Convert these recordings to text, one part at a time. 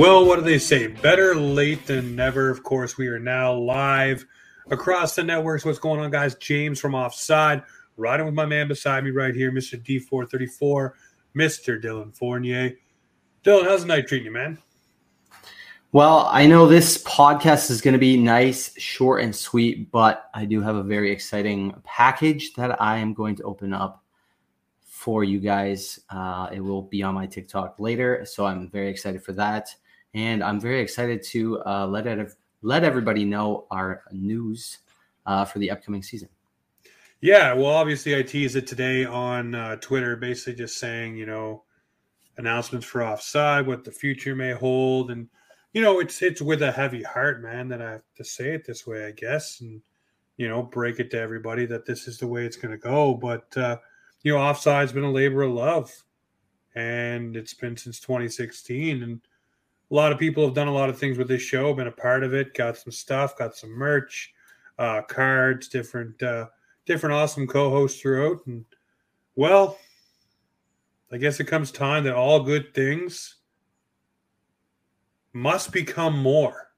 Well, what do they say? Better late than never. Of course, we are now live across the networks. What's going on, guys? James from Offside, riding with my man beside me right here, Mr. D434, Mr. Dylan Fournier. Dylan, how's the night treating you, man? Well, I know this podcast is going to be nice, short, and sweet, but I do have a very exciting package that I am going to open up for you guys. It will be on my TikTok later, so I'm very excited for that. And I'm very excited to let everybody know our news for the upcoming season. Yeah, well, obviously I teased it today on Twitter, basically just saying, you know, announcements for Offside, what the future may hold, and you know, it's with a heavy heart, man, that I have to say it this way, I guess, and, you know, break it to everybody that this is the way it's going to go. But, you know, Offside's been a labor of love, and it's been since 2016, and a lot of people have done a lot of things with this show, been a part of it, got some stuff, got some merch, cards, different awesome co-hosts throughout, and, well, I guess it comes time that all good things must become more.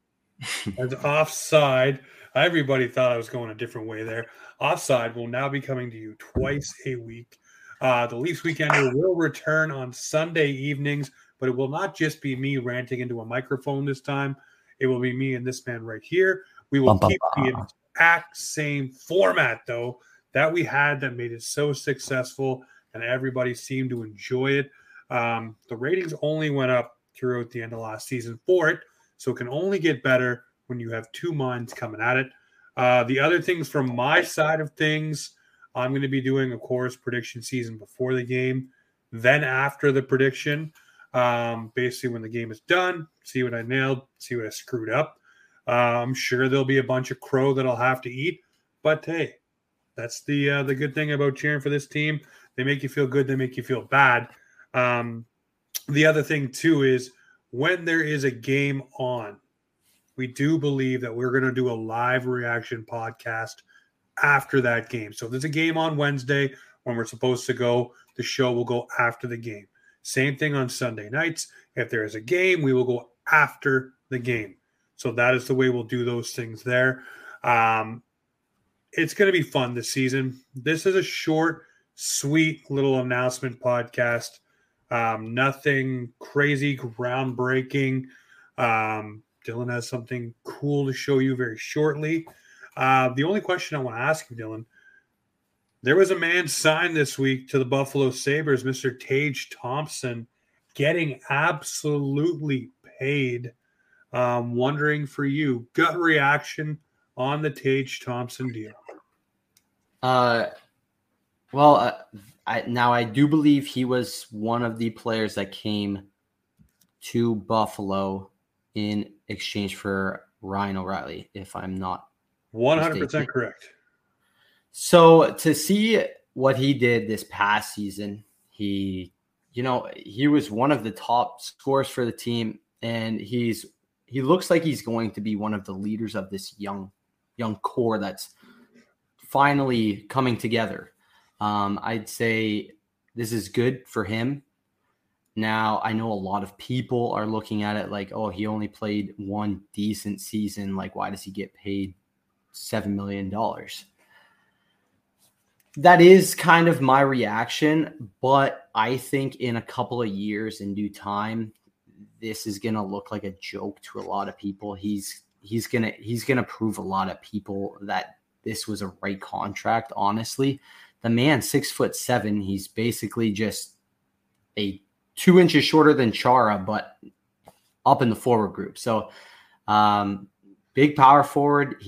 As Offside, everybody thought I was going a different way there. Offside will now be coming to you twice a week. The Leafs Weekender will return on Sunday evenings, but it will not just be me ranting into a microphone this time. It will be me and this man right here. We will keep the exact same format, though, that we had that made it so successful, and everybody seemed to enjoy it. The ratings only went up throughout the end of last season for it, so it can only get better when you have two minds coming at it. The other things from my side of things, I'm going to be doing, of course, prediction season before the game, then after the prediction, basically when the game is done, see what I nailed, see what I screwed up. I'm sure there'll be a bunch of crow that I'll have to eat, but hey, that's the good thing about cheering for this team. They make you feel good, they make you feel bad. The other thing, too, is when there is a game on, we do believe that we're going to do a live reaction podcast after that game. So if there's a game on Wednesday when we're supposed to go, the show will go after the game. Same thing on Sunday nights. If there is a game, we will go after the game. So that is the way we'll do those things there. It's going to be fun this season. This is a short, sweet little announcement podcast. Nothing crazy, groundbreaking. Dylan has something cool to show you very shortly. The only question I want to ask you, Dylan, there was a man signed this week to the Buffalo Sabres, Mr. Tage Thompson, getting absolutely paid. Wondering for you, gut reaction on the Tage Thompson deal. I do believe he was one of the players that came to Buffalo in exchange for Ryan O'Reilly, if I'm not 100% mistaken. Correct. So to see what he did this past season, he was one of the top scorers for the team, and he looks like he's going to be one of the leaders of this young core that's finally coming together. I'd say this is good for him. Now, I know a lot of people are looking at it like, oh, he only played one decent season. Like, why does he get paid $7 million? That is kind of my reaction, but I think in a couple of years, in due time, this is going to look like a joke to a lot of people. He's going to prove a lot of people that this was a right contract, honestly. The man, 6'7", he's basically just 2 inches shorter than Chara, but up in the forward group. So big power forward.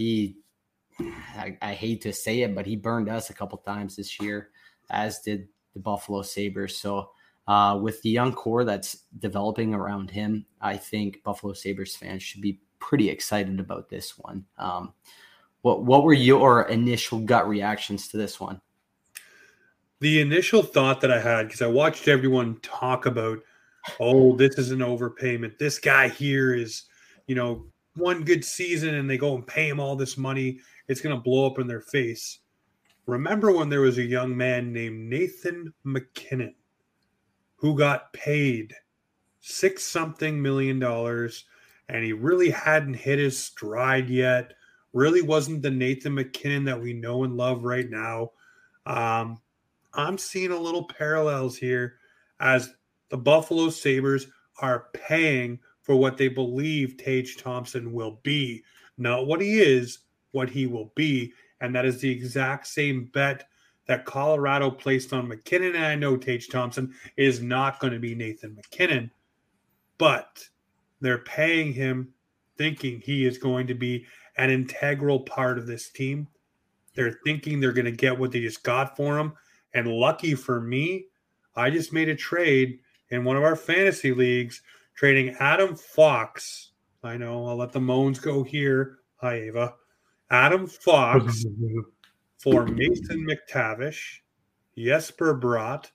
I hate to say it, but he burned us a couple times this year, as did the Buffalo Sabres. So with the young core that's developing around him, I think Buffalo Sabres fans should be pretty excited about this one. What were your initial gut reactions to this one? The initial thought that I had, because I watched everyone talk about, oh, this is an overpayment. This guy here is, you know, one good season and they go and pay him all this money. It's going to blow up in their face. Remember when there was a young man named Nathan McKinnon who got paid $6 something million, and he really hadn't hit his stride yet. Really wasn't the Nathan McKinnon that we know and love right now. I'm seeing a little parallels here as the Buffalo Sabres are paying for what they believe Tage Thompson will be. Not what he is, what he will be. And that is the exact same bet that Colorado placed on McKinnon. And I know Tage Thompson is not going to be Nathan McKinnon, but they're paying him thinking he is going to be an integral part of this team. They're thinking they're going to get what they just got for him. And lucky for me, I just made a trade in one of our fantasy leagues, trading Adam Fox. I know, I'll let the moans go here. Hi, Ava. Adam Fox for Mason McTavish, Jesper Bratt,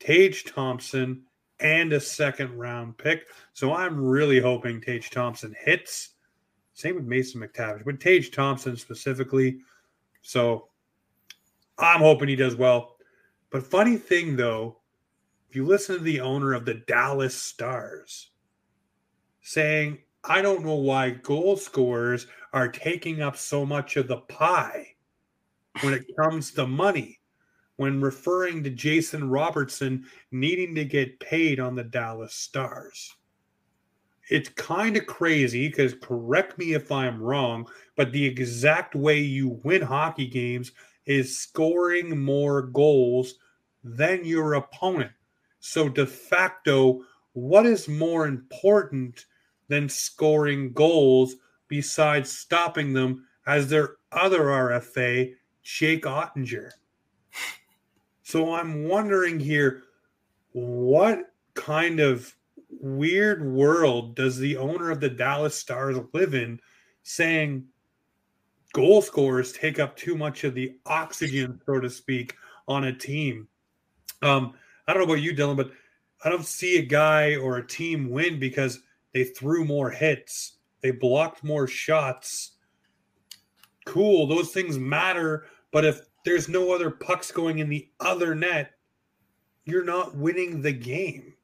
Tage Thompson, and a second-round pick. So I'm really hoping Tage Thompson hits. Same with Mason McTavish, but Tage Thompson specifically. So I'm hoping he does well. But funny thing, though, if you listen to the owner of the Dallas Stars saying, I don't know why goal scorers are taking up so much of the pie when it comes to money, when referring to Jason Robertson needing to get paid on the Dallas Stars. It's kind of crazy because, correct me if I'm wrong, but the exact way you win hockey games is scoring more goals than your opponent. So de facto, what is more important than scoring goals besides stopping them as their other RFA, Jake Oettinger? So I'm wondering here, what kind of weird world does the owner of the Dallas Stars live in, saying goal scorers take up too much of the oxygen, so to speak, on a team? I don't know about you, Dylan, but I don't see a guy or a team win because they threw more hits, they blocked more shots. Cool, those things matter, but if there's no other pucks going in the other net, you're not winning the game.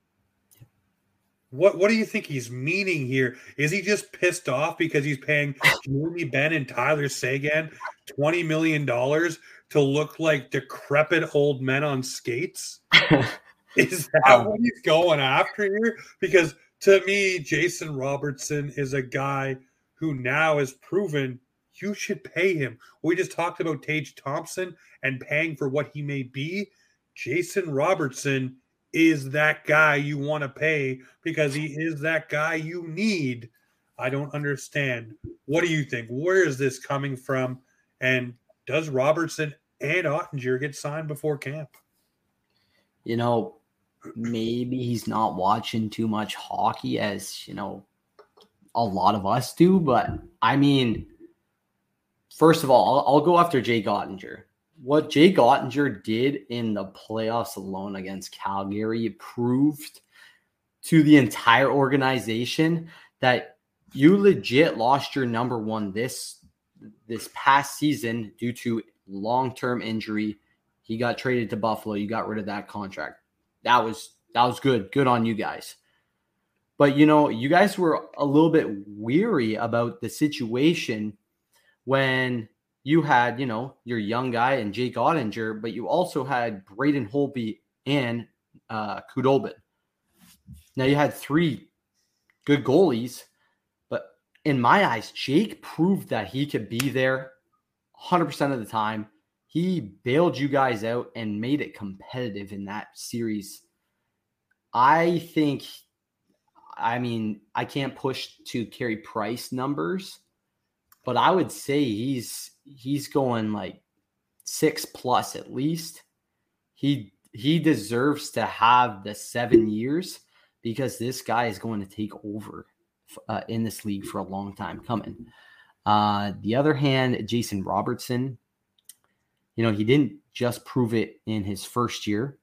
What do you think he's meaning here? Is he just pissed off because he's paying Jeremy Ben and Tyler Seguin $20 million to look like decrepit old men on skates? Is that what he's going after here? Because to me, Jason Robertson is a guy who now has proven you should pay him. We just talked about Tage Thompson and paying for what he may be. Jason Robertson is that guy you want to pay because he is that guy you need. I don't understand. What do you think? Where is this coming from? And does Robertson and Oettinger get signed before camp? You know, maybe he's not watching too much hockey as, you know, a lot of us do. But, I mean, first of all, I'll go after Jake Oettinger. What Jake Oettinger did in the playoffs alone against Calgary proved to the entire organization that you legit lost your number one this past season due to long-term injury. He got traded to Buffalo. You got rid of that contract. That was good. Good on you guys. But, you know, you guys were a little bit weary about the situation when you had, you know, your young guy and Jake Oettinger, but you also had Braden Holtby and Khudobin. Now, you had three good goalies, but in my eyes, Jake proved that he could be there 100% of the time. He bailed you guys out and made it competitive in that series. I can't push to carry price numbers, but I would say he's going like 6+ at least. He deserves to have the 7 years because this guy is going to take over in this league for a long time coming. The other hand, Jason Robertson, you know, he didn't just prove it in his first year,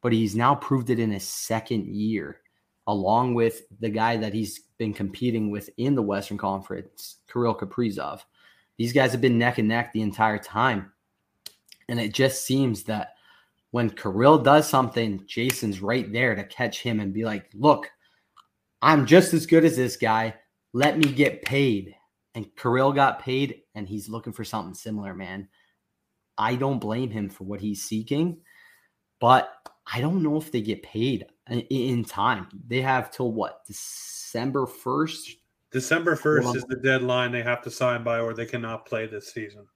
but he's now proved it in his second year, along with the guy that he's been competing with in the Western Conference, Kirill Kaprizov. These guys have been neck and neck the entire time. And it just seems that when Kirill does something, Jason's right there to catch him and be like, look, I'm just as good as this guy. Let me get paid. And Kirill got paid, and he's looking for something similar, man. I don't blame him for what he's seeking, but I don't know if they get paid in time. They have till what, December 1st? December 1st is the deadline they have to sign by, or they cannot play this season.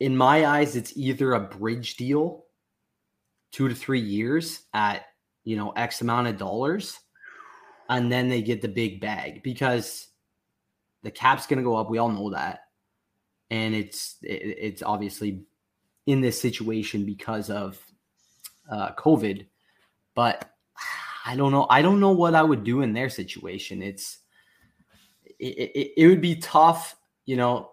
In my eyes, it's either a bridge deal, 2 to 3 years at, you know, X amount of dollars, and then they get the big bag because the cap's going to go up. We all know that. And it's obviously in this situation because of COVID, but I don't know. I don't know what I would do in their situation. It would be tough, you know.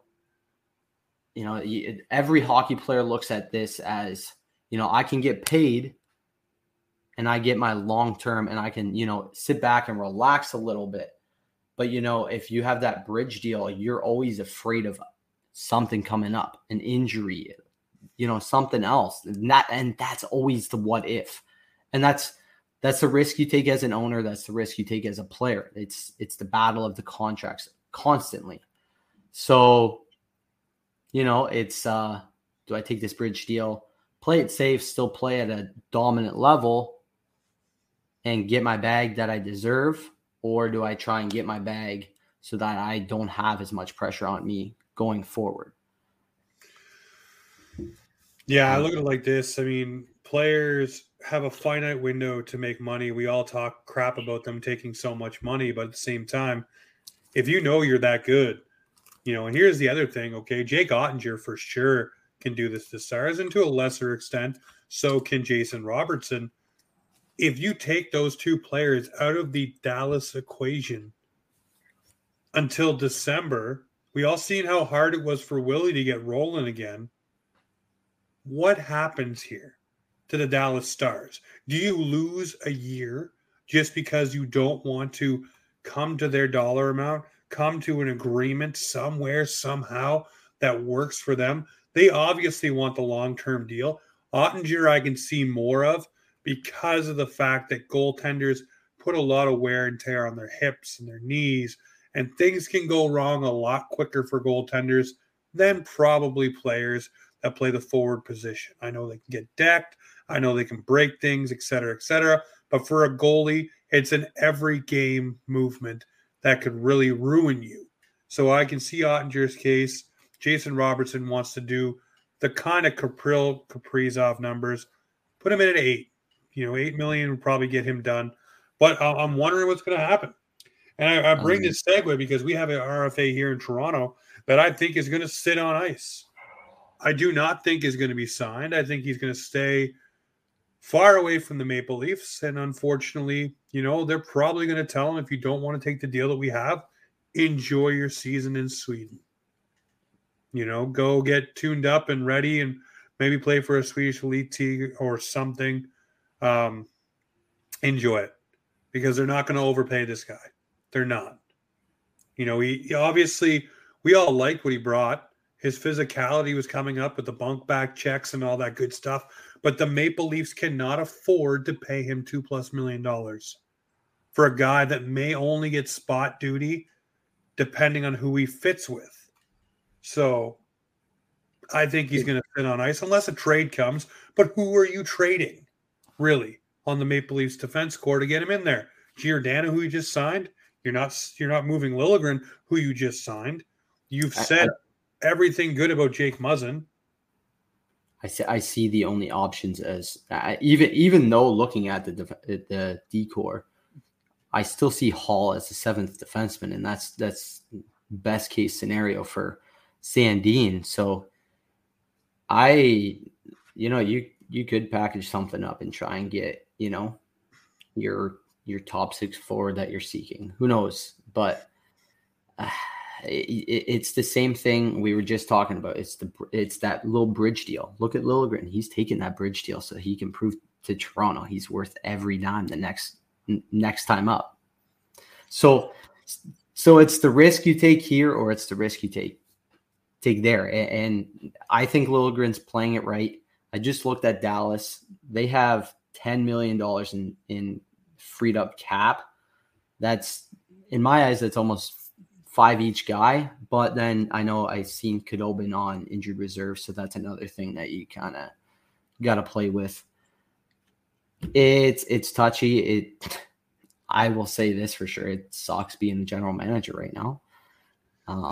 You know, every hockey player looks at this as, you know, I can get paid and I get my long-term and I can, you know, sit back and relax a little bit. But, you know, if you have that bridge deal, you're always afraid of something coming up, an injury, you know, something else. And that's always the what if. And that's the risk you take as an owner. That's the risk you take as a player. It's the battle of the contracts constantly. So, you know, it's do I take this bridge deal, play it safe, still play at a dominant level and get my bag that I deserve? Or do I try and get my bag so that I don't have as much pressure on me going forward? Yeah, I look at it like this. I mean, players have a finite window to make money. We all talk crap about them taking so much money, but at the same time, if you know you're that good, you know, and here's the other thing, okay, Jake Oettinger for sure can do this to Stars, and to a lesser extent, so can Jason Robertson. If you take those two players out of the Dallas equation until December, we all seen how hard it was for Willie to get rolling again. What happens here to the Dallas Stars? Do you lose a year just because you don't want to come to their dollar amount? Come to an agreement somewhere, somehow, that works for them? They obviously want the long-term deal. Oettinger I can see more of because of the fact that goaltenders put a lot of wear and tear on their hips and their knees, and things can go wrong a lot quicker for goaltenders than probably players that play the forward position. I know they can get decked. I know they can break things, et cetera, et cetera. But for a goalie, it's an every-game movement that could really ruin you. So I can see Oettinger's case. Jason Robertson wants to do the kind of Kaprizov numbers. Put him in at 8. You know, $8 million would probably get him done. But I'm wondering what's going to happen. And I bring this segue because we have an RFA here in Toronto that I think is going to sit on ice. I do not think is going to be signed. I think he's going to stay far away from the Maple Leafs, and unfortunately, you know, they're probably going to tell him, if you don't want to take the deal that we have, enjoy your season in Sweden. You know, go get tuned up and ready and maybe play for a Swedish elite team or something. Enjoy it, because they're not going to overpay this guy. They're not. You know, he obviously, we all liked what he brought. His physicality was coming up with the bunk back checks and all that good stuff. But the Maple Leafs cannot afford to pay him $2+ million for a guy that may only get spot duty depending on who he fits with. So I think he's going to sit on ice unless a trade comes. But who are you trading, really, on the Maple Leafs defense corps to get him in there? Giordano, who you just signed? You're not moving Liljegren, who you just signed. You've said everything good about Jake Muzzin. I see the only options as even though looking at the decor, I still see Hall as the 7th defenseman, and that's best case scenario for Sandin. So you could package something up and try and get, you know, your top 6 forward that you're seeking. Who knows? But It's the same thing we were just talking about. It's that little bridge deal. Look at Liljegren. He's taking that bridge deal so he can prove to Toronto he's worth every dime the next time up. So it's the risk you take here, or it's the risk you take there. And I think Liljegren's playing it right. I just looked at Dallas. They have $10 million in freed up cap. that's, in my eyes, that's almost five each guy. But then I know I've seen Khudobin on injured reserve, so that's another thing that you kind of got to play with. It's touchy. I will say this for sure. It sucks being the general manager right now.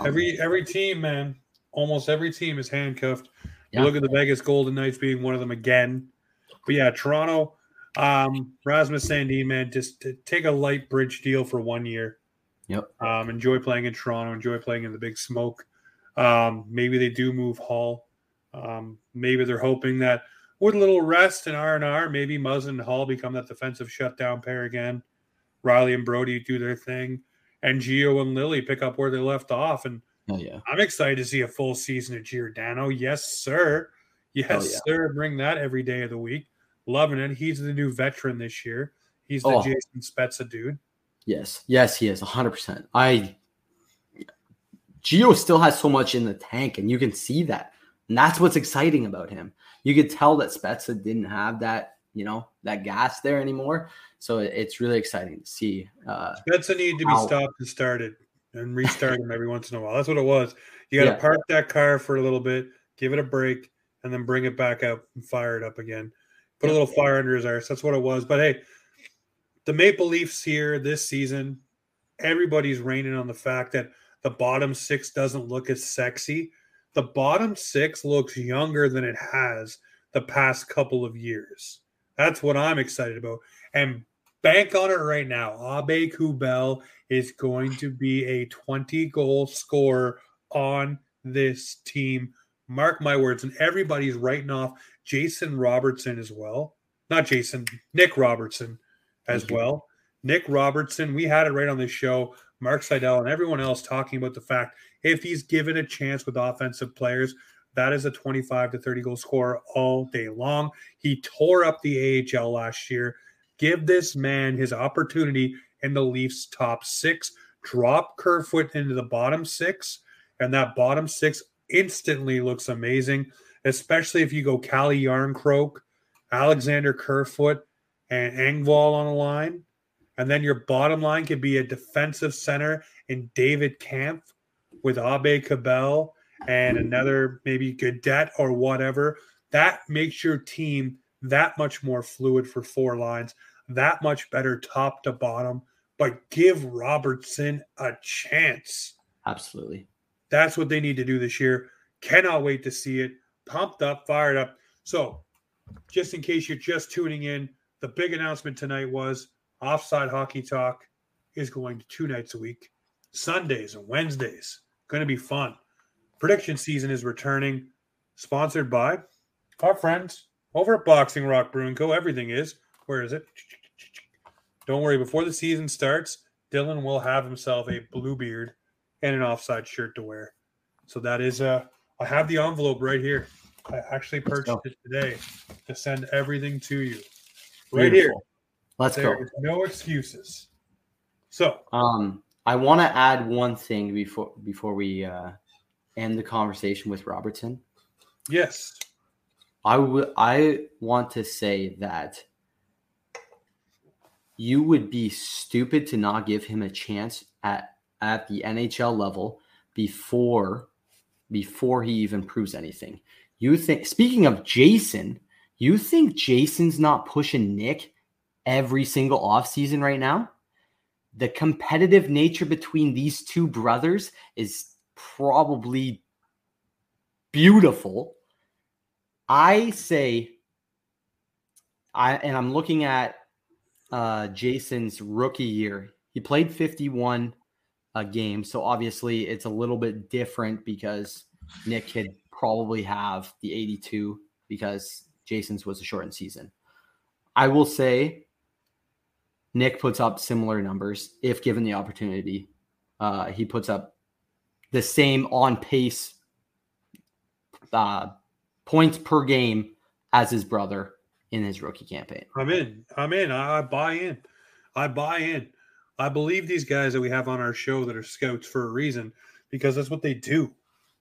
Every team, man, almost every team is handcuffed. Yeah. You look at the Vegas Golden Knights being one of them again. But yeah, Toronto, Rasmus Sandin, man, just take a light bridge deal for 1 year. Yep. Enjoy playing in Toronto. Enjoy playing in the Big Smoke. Maybe they do move Hall. Maybe they're hoping that with a little rest and R&R, maybe Muzzin and Hall become that defensive shutdown pair again. Riley and Brody do their thing. And Gio and Lily pick up where they left off. And I'm excited to see a full season of Giordano. Yes, sir. Yes, sir. Bring that every day of the week. Loving it. He's the new veteran this year. He's the Jason Spezza dude. Yes. Yes, he is. 100%. Gio still has so much in the tank, and you can see that. And that's what's exciting about him. You could tell that Spezza didn't have that, that gas there anymore. So it's really exciting to see. Spezza needed to be stopped and started and restart him every once in a while. That's what it was. You got to park that car for a little bit, give it a break, and then bring it back up and fire it up again. Put a little fire under his arse. That's what it was. But hey, the Maple Leafs here this season, everybody's raining on the fact that the bottom six doesn't look as sexy. The bottom six looks younger than it has the past couple of years. That's what I'm excited about. And bank on it right now. Abe Kubel is going to be a 20-goal scorer on this team. Mark my words. And everybody's writing off Jason Robertson as well. Not Jason, Nick Robertson as well. Nick Robertson, we had it right on this show. Mark Seidel and everyone else talking about the fact if he's given a chance with offensive players, that is a 25 to 30 goal scorer all day long. He tore up the AHL last year. Give this man his opportunity in the Leafs top six. Drop Kerfoot into the bottom six, and that bottom six instantly looks amazing, especially if you go Cali Yarncroke, Alexander Kerfoot, and Engvall on the line. And then your bottom line could be a defensive center in David Kampf with Abe Kubel and another maybe Gaudette or whatever. That makes your team that much more fluid for four lines, that much better top to bottom. But give Robertson a chance. Absolutely. That's what they need to do this year. Cannot wait to see it. Pumped up, fired up. So just in case you're just tuning in, the big announcement tonight was Offside Hockey Talk is going to 2 nights a week, Sundays and Wednesdays. Going to be fun. Prediction season is returning, sponsored by our friends over at Boxing Rock Brewing Co. Everything is. Where is it? Don't worry. Before the season starts, Dylan will have himself a blue beard and an offside shirt to wear. So that is I have the envelope right here. I actually purchased it today to send everything to you. Right Beautiful. Here. Let's go. No excuses. So, I want to add one thing before we end the conversation with Robertson. Yes, I want to say that you would be stupid to not give him a chance at the NHL level before he even proves anything. You think? Speaking of Jason, you think Jason's not pushing Nick every single offseason right now? The competitive nature between these two brothers is probably beautiful. I say, and I'm looking at Jason's rookie year. He played 51 games, so obviously it's a little bit different because Nick could probably have the 82 because Jason's was a shortened season. I will say Nick puts up similar numbers if given the opportunity. He puts up the same on pace points per game as his brother in his rookie campaign. I'm in. I buy in. I believe these guys that we have on our show that are scouts for a reason, because that's what they do.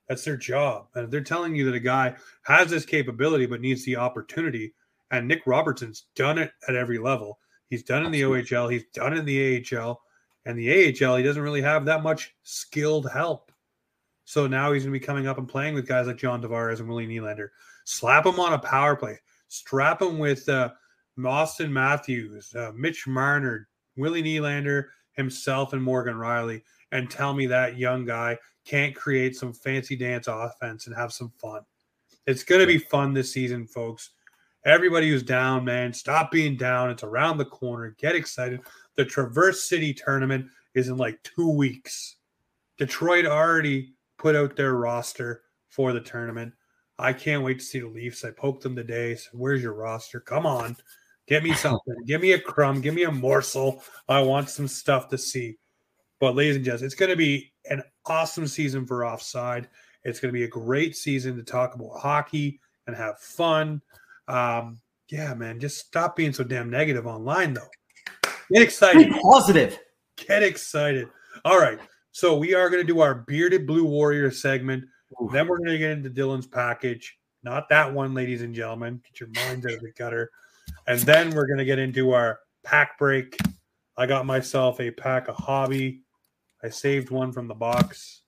That's their job. And if they're telling you that a guy has this capability but needs the opportunity, and Nick Robertson's done it at every level. He's done in the OHL. He's done in the AHL. And the AHL, he doesn't really have that much skilled help. So now he's going to be coming up and playing with guys like John Tavares and Willie Nylander. Slap him on a power play. Strap him with Austin Matthews, Mitch Marner, Willie Nylander himself, and Morgan Riley, and tell me that young guy can't create some fancy dance offense and have some fun. It's going to be fun this season, folks. Everybody who's down, man, stop being down. It's around the corner. Get excited. The Traverse City tournament is in like 2 weeks. Detroit already put out their roster for the tournament. I can't wait to see the Leafs. I poked them today. So where's your roster? Come on. Get me something. Give me a crumb. Give me a morsel. I want some stuff to see. But, ladies and gents, it's going to be an awesome season for Offside. It's going to be a great season to talk about hockey and have fun. Yeah, man, just stop being so damn negative online, though. Get excited. Be positive. Get excited. All right. So we are going to do our Bearded Blue Warrior segment. Ooh. Then we're going to get into Dylan's package. Not that one, ladies and gentlemen. Get your minds out of the gutter. And then we're going to get into our pack break. I got myself a pack of Hobby. I saved one from the box.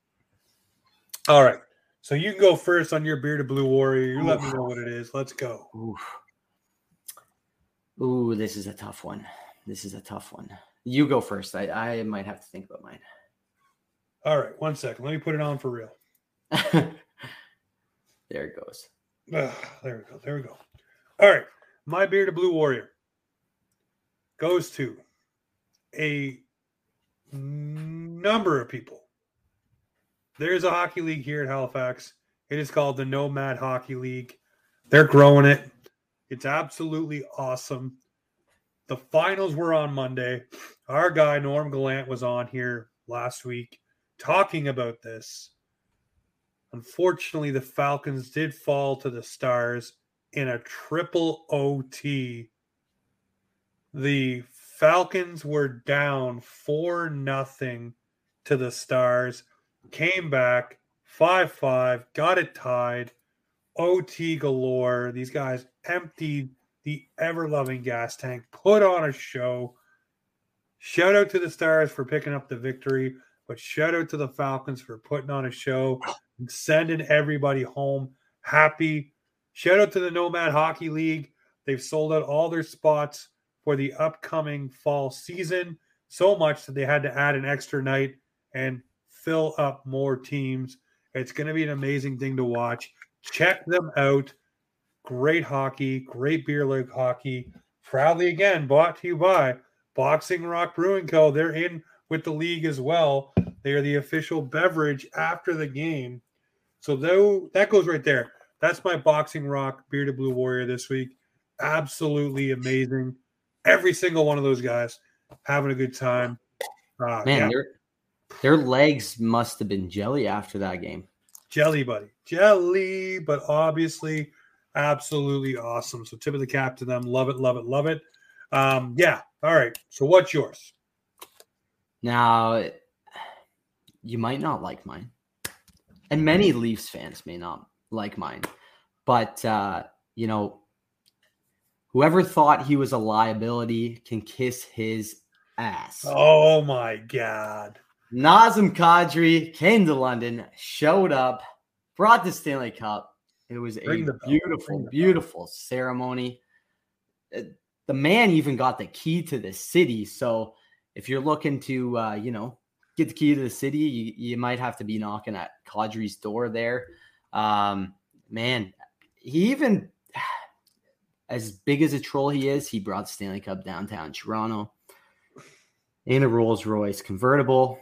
All right. So you can go first on your Bearded Blue Warrior. You let me know what it is. Let's go. Ooh, this is a tough one. You go first. I might have to think about mine. All right. 1 second. Let me put it on for real. There it goes. There we go. All right. My Bearded Blue Warrior goes to a number of people. There is a hockey league here at Halifax. It is called the Nomad Hockey League. They're growing it. It's absolutely awesome. The finals were on Monday. Our guy, Norm Gallant, was on here last week talking about this. Unfortunately, the Falcons did fall to the Stars in a triple OT. The Falcons were down 4-0 to the Stars. Came back, 5-5, got it tied, OT galore. These guys emptied the ever-loving gas tank, put on a show. Shout out to the Stars for picking up the victory, but shout out to the Falcons for putting on a show and sending everybody home happy. Shout out to the Nomad Hockey League. They've sold out all their spots for the upcoming fall season, so much that they had to add an extra night and fill up more teams. It's going to be an amazing thing to watch. Check them out. Great hockey, great beer league hockey. Proudly, again, brought to you by Boxing Rock Brewing Co. They're in with the league as well. They are the official beverage after the game. So that goes right there. That's my Boxing Rock Bearded Blue Warrior this week. Absolutely amazing. Every single one of those guys having a good time. Man, yeah. Their legs must have been jelly after that game. Jelly, buddy. Jelly, but obviously absolutely awesome. So tip of the cap to them. Love it, love it, love it. Yeah. All right. So what's yours? Now, you might not like mine. And many Leafs fans may not like mine. But, you know, whoever thought he was a liability can kiss his ass. Oh, my God. Nazem Kadri came to London, showed up, brought the Stanley Cup. It was a beautiful ceremony. The man even got the key to the city. So if you're looking to, get the key to the city, you might have to be knocking at Kadri's door there. Man, he even, as big as a troll he is, he brought the Stanley Cup downtown Toronto in a Rolls Royce convertible.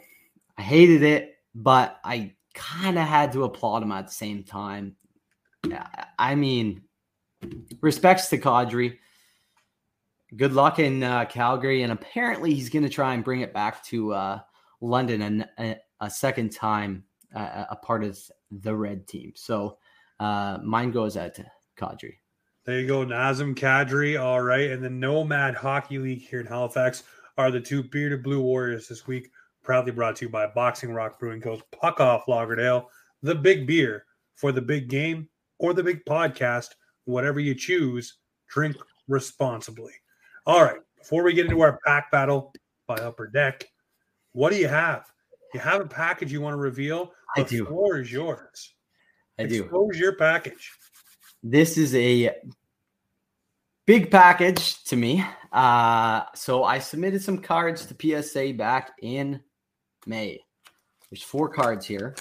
I hated it, but I kind of had to applaud him at the same time. I mean, respects to Kadri. Good luck in Calgary, and apparently he's going to try and bring it back to London a second time, a part of the red team. So mine goes out to Kadri. There you go, Nazem Kadri. All right, and the Nomad Hockey League here in Halifax are the two Bearded Blue Warriors this week. Proudly brought to you by Boxing Rock Brewing Co.'s Puck Off Lagerdale, the big beer for the big game or the big podcast, whatever you choose, drink responsibly. All right, before we get into our pack battle by Upper Deck, What do you have? You have a package you want to reveal? The floor is yours. Expose your package. This is a big package to me. So I submitted some cards to PSA back in May. There's 4 cards here.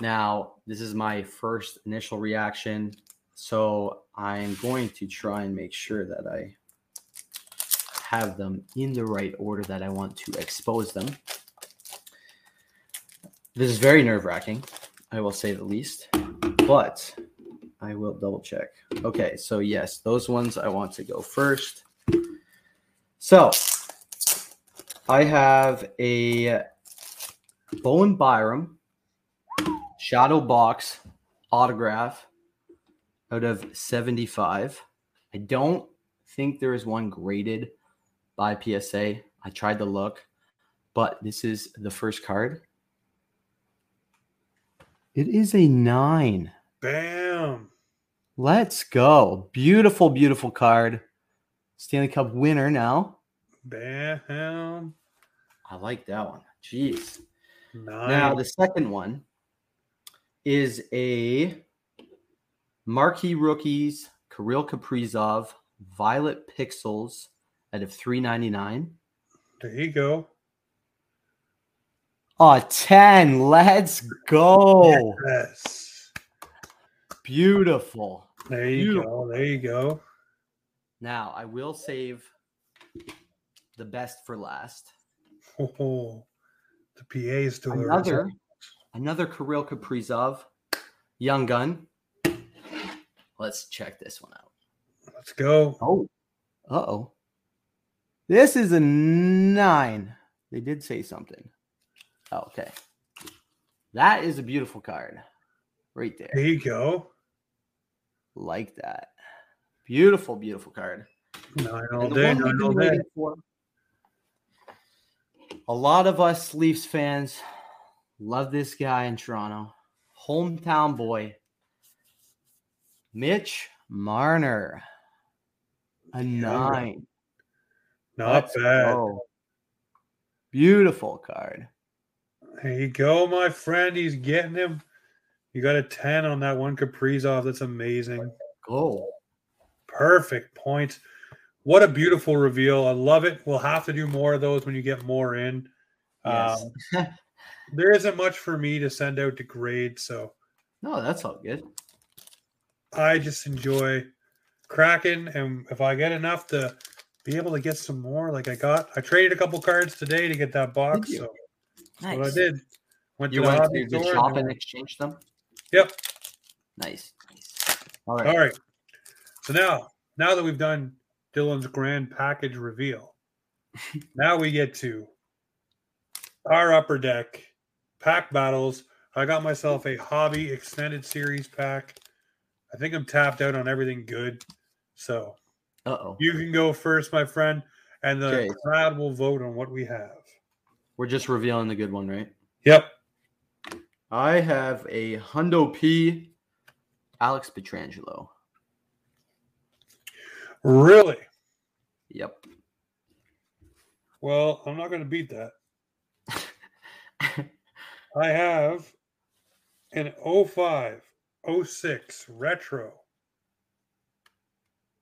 Now, this is my first initial reaction. So I'm going to try and make sure that I have them in the right order that I want to expose them. This is very nerve-wracking, I will say the least, but I will double check. Okay, so yes, those ones I want to go first. So I have a Bowen Byram Shadow Box autograph out of 75. I don't think there is one graded by PSA. I tried to look, but this is the first card. It is a 9. Bam. Let's go. Beautiful, beautiful card. Stanley Cup winner now. Bam. I like that one. Jeez. Nice. Now, the second one is a Marquee Rookies Kirill Kaprizov Violet Pixels out of 399. There you go. Oh, 10. Let's go. Yes. Beautiful. There you go. There you go. Now, I will save the best for last. Oh, the PA is still another Kirill Kaprizov, Young Gun. Let's check this one out. Let's go. Oh, uh-oh. This is a 9. They did say something. Oh, okay. That is a beautiful card right there. There you go. Like that. Beautiful, beautiful card. 9 all day, 9 all day. A lot of us Leafs fans love this guy in Toronto. Hometown boy. Mitch Marner. A 9. Not bad. Go. Beautiful card. There you go, my friend. He's getting him. You got a 10 on that one, Kaprizov. That's amazing. Go. Perfect points. What a beautiful reveal. I love it. We'll have to do more of those when you get more in. Yes. There isn't much for me to send out to grade, so. No, that's all good. I just enjoy cracking, and if I get enough to be able to get some more, like I traded a couple cards today to get that box. Thank you. So. Nice. What I did. You went to the shop and exchanged them? Yep. Nice. All right. So now that we've done Dylan's grand package reveal, now we get to our Upper Deck pack battles. I got myself a hobby extended series pack. I think I'm tapped out on everything good. So you can go first, my friend, and the crowd will vote on what we have. We're just revealing the good one, right? Yep. I have a Hundo P. Alex Pietrangelo. Really? Yep. Well, I'm not going to beat that. I have an 05, 06 retro.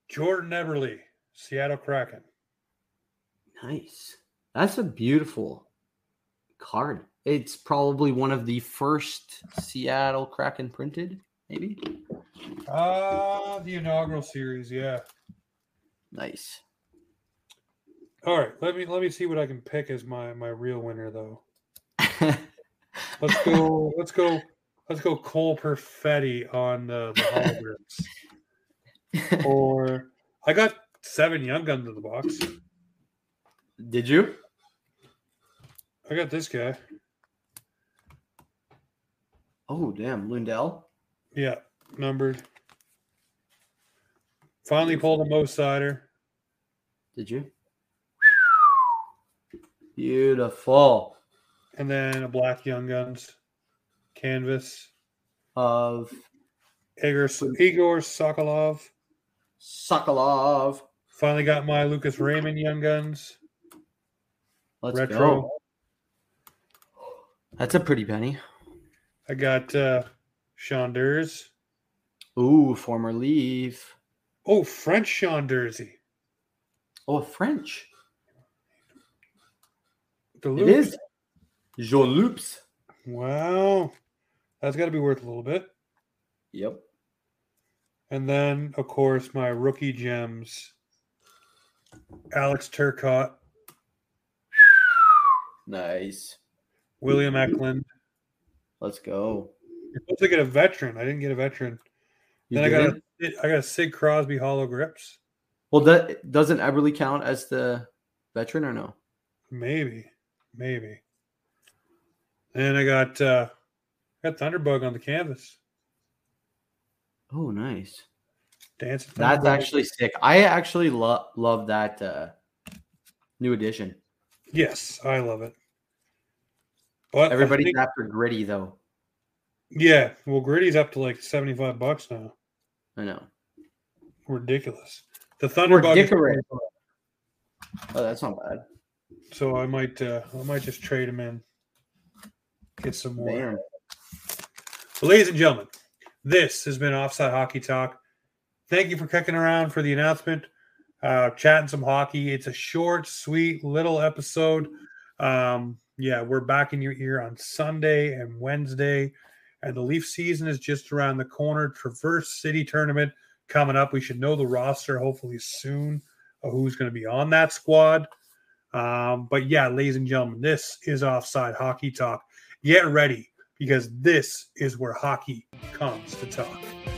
Jordan Eberle, Seattle Kraken. Nice. That's a beautiful card. It's probably one of the first Seattle Kraken printed, maybe. The inaugural series, yeah. Nice. All right, let me see what I can pick as my real winner though. Let's go Cole Perfetti on the holograms. Or I got 7 Young Guns in the box. Did you? I got this guy. Oh, damn. Lundell? Yeah. Numbered. Finally pulled a Mo-Sider. Did you? Beautiful. And then a black Young Guns. Canvas. Of? Igor Sokolov. Finally got my Lucas Raymond Young Guns. Let's go. That's a pretty penny. I got Saunders. Ooh, former Leaf. Oh, French Saundersy. Oh, French. It is. Joloops. Wow. That's got to be worth a little bit. Yep. And then, of course, my rookie gems. Alex Turcotte. Nice. William Eklund. Let's go. You're supposed to get a veteran. I didn't get a veteran. I got a Sid Crosby hollow grips. Well, that doesn't Eberle count as the veteran or no? Maybe. And I got Thunderbug on the canvas. Oh, nice. Dancing. That's actually sick. I actually love that new edition. Yes, I love it. But everybody's after Gritty, though. Yeah, well, Gritty's up to like $75 now. I know. Ridiculous. The Thunderbug. Ridiculous. Oh, that's not bad. So I might just trade him in. Get some more. Damn. But ladies and gentlemen, this has been Offside Hockey Talk. Thank you for kicking around for the announcement, chatting some hockey. It's a short, sweet, little episode. Yeah, we're back in your ear on Sunday and Wednesday. And the Leaf season is just around the corner. Traverse City tournament coming up. We should know the roster hopefully soon of who's going to be on that squad. But yeah, ladies and gentlemen, this is Offside Hockey Talk. Get ready, because this is where hockey comes to talk.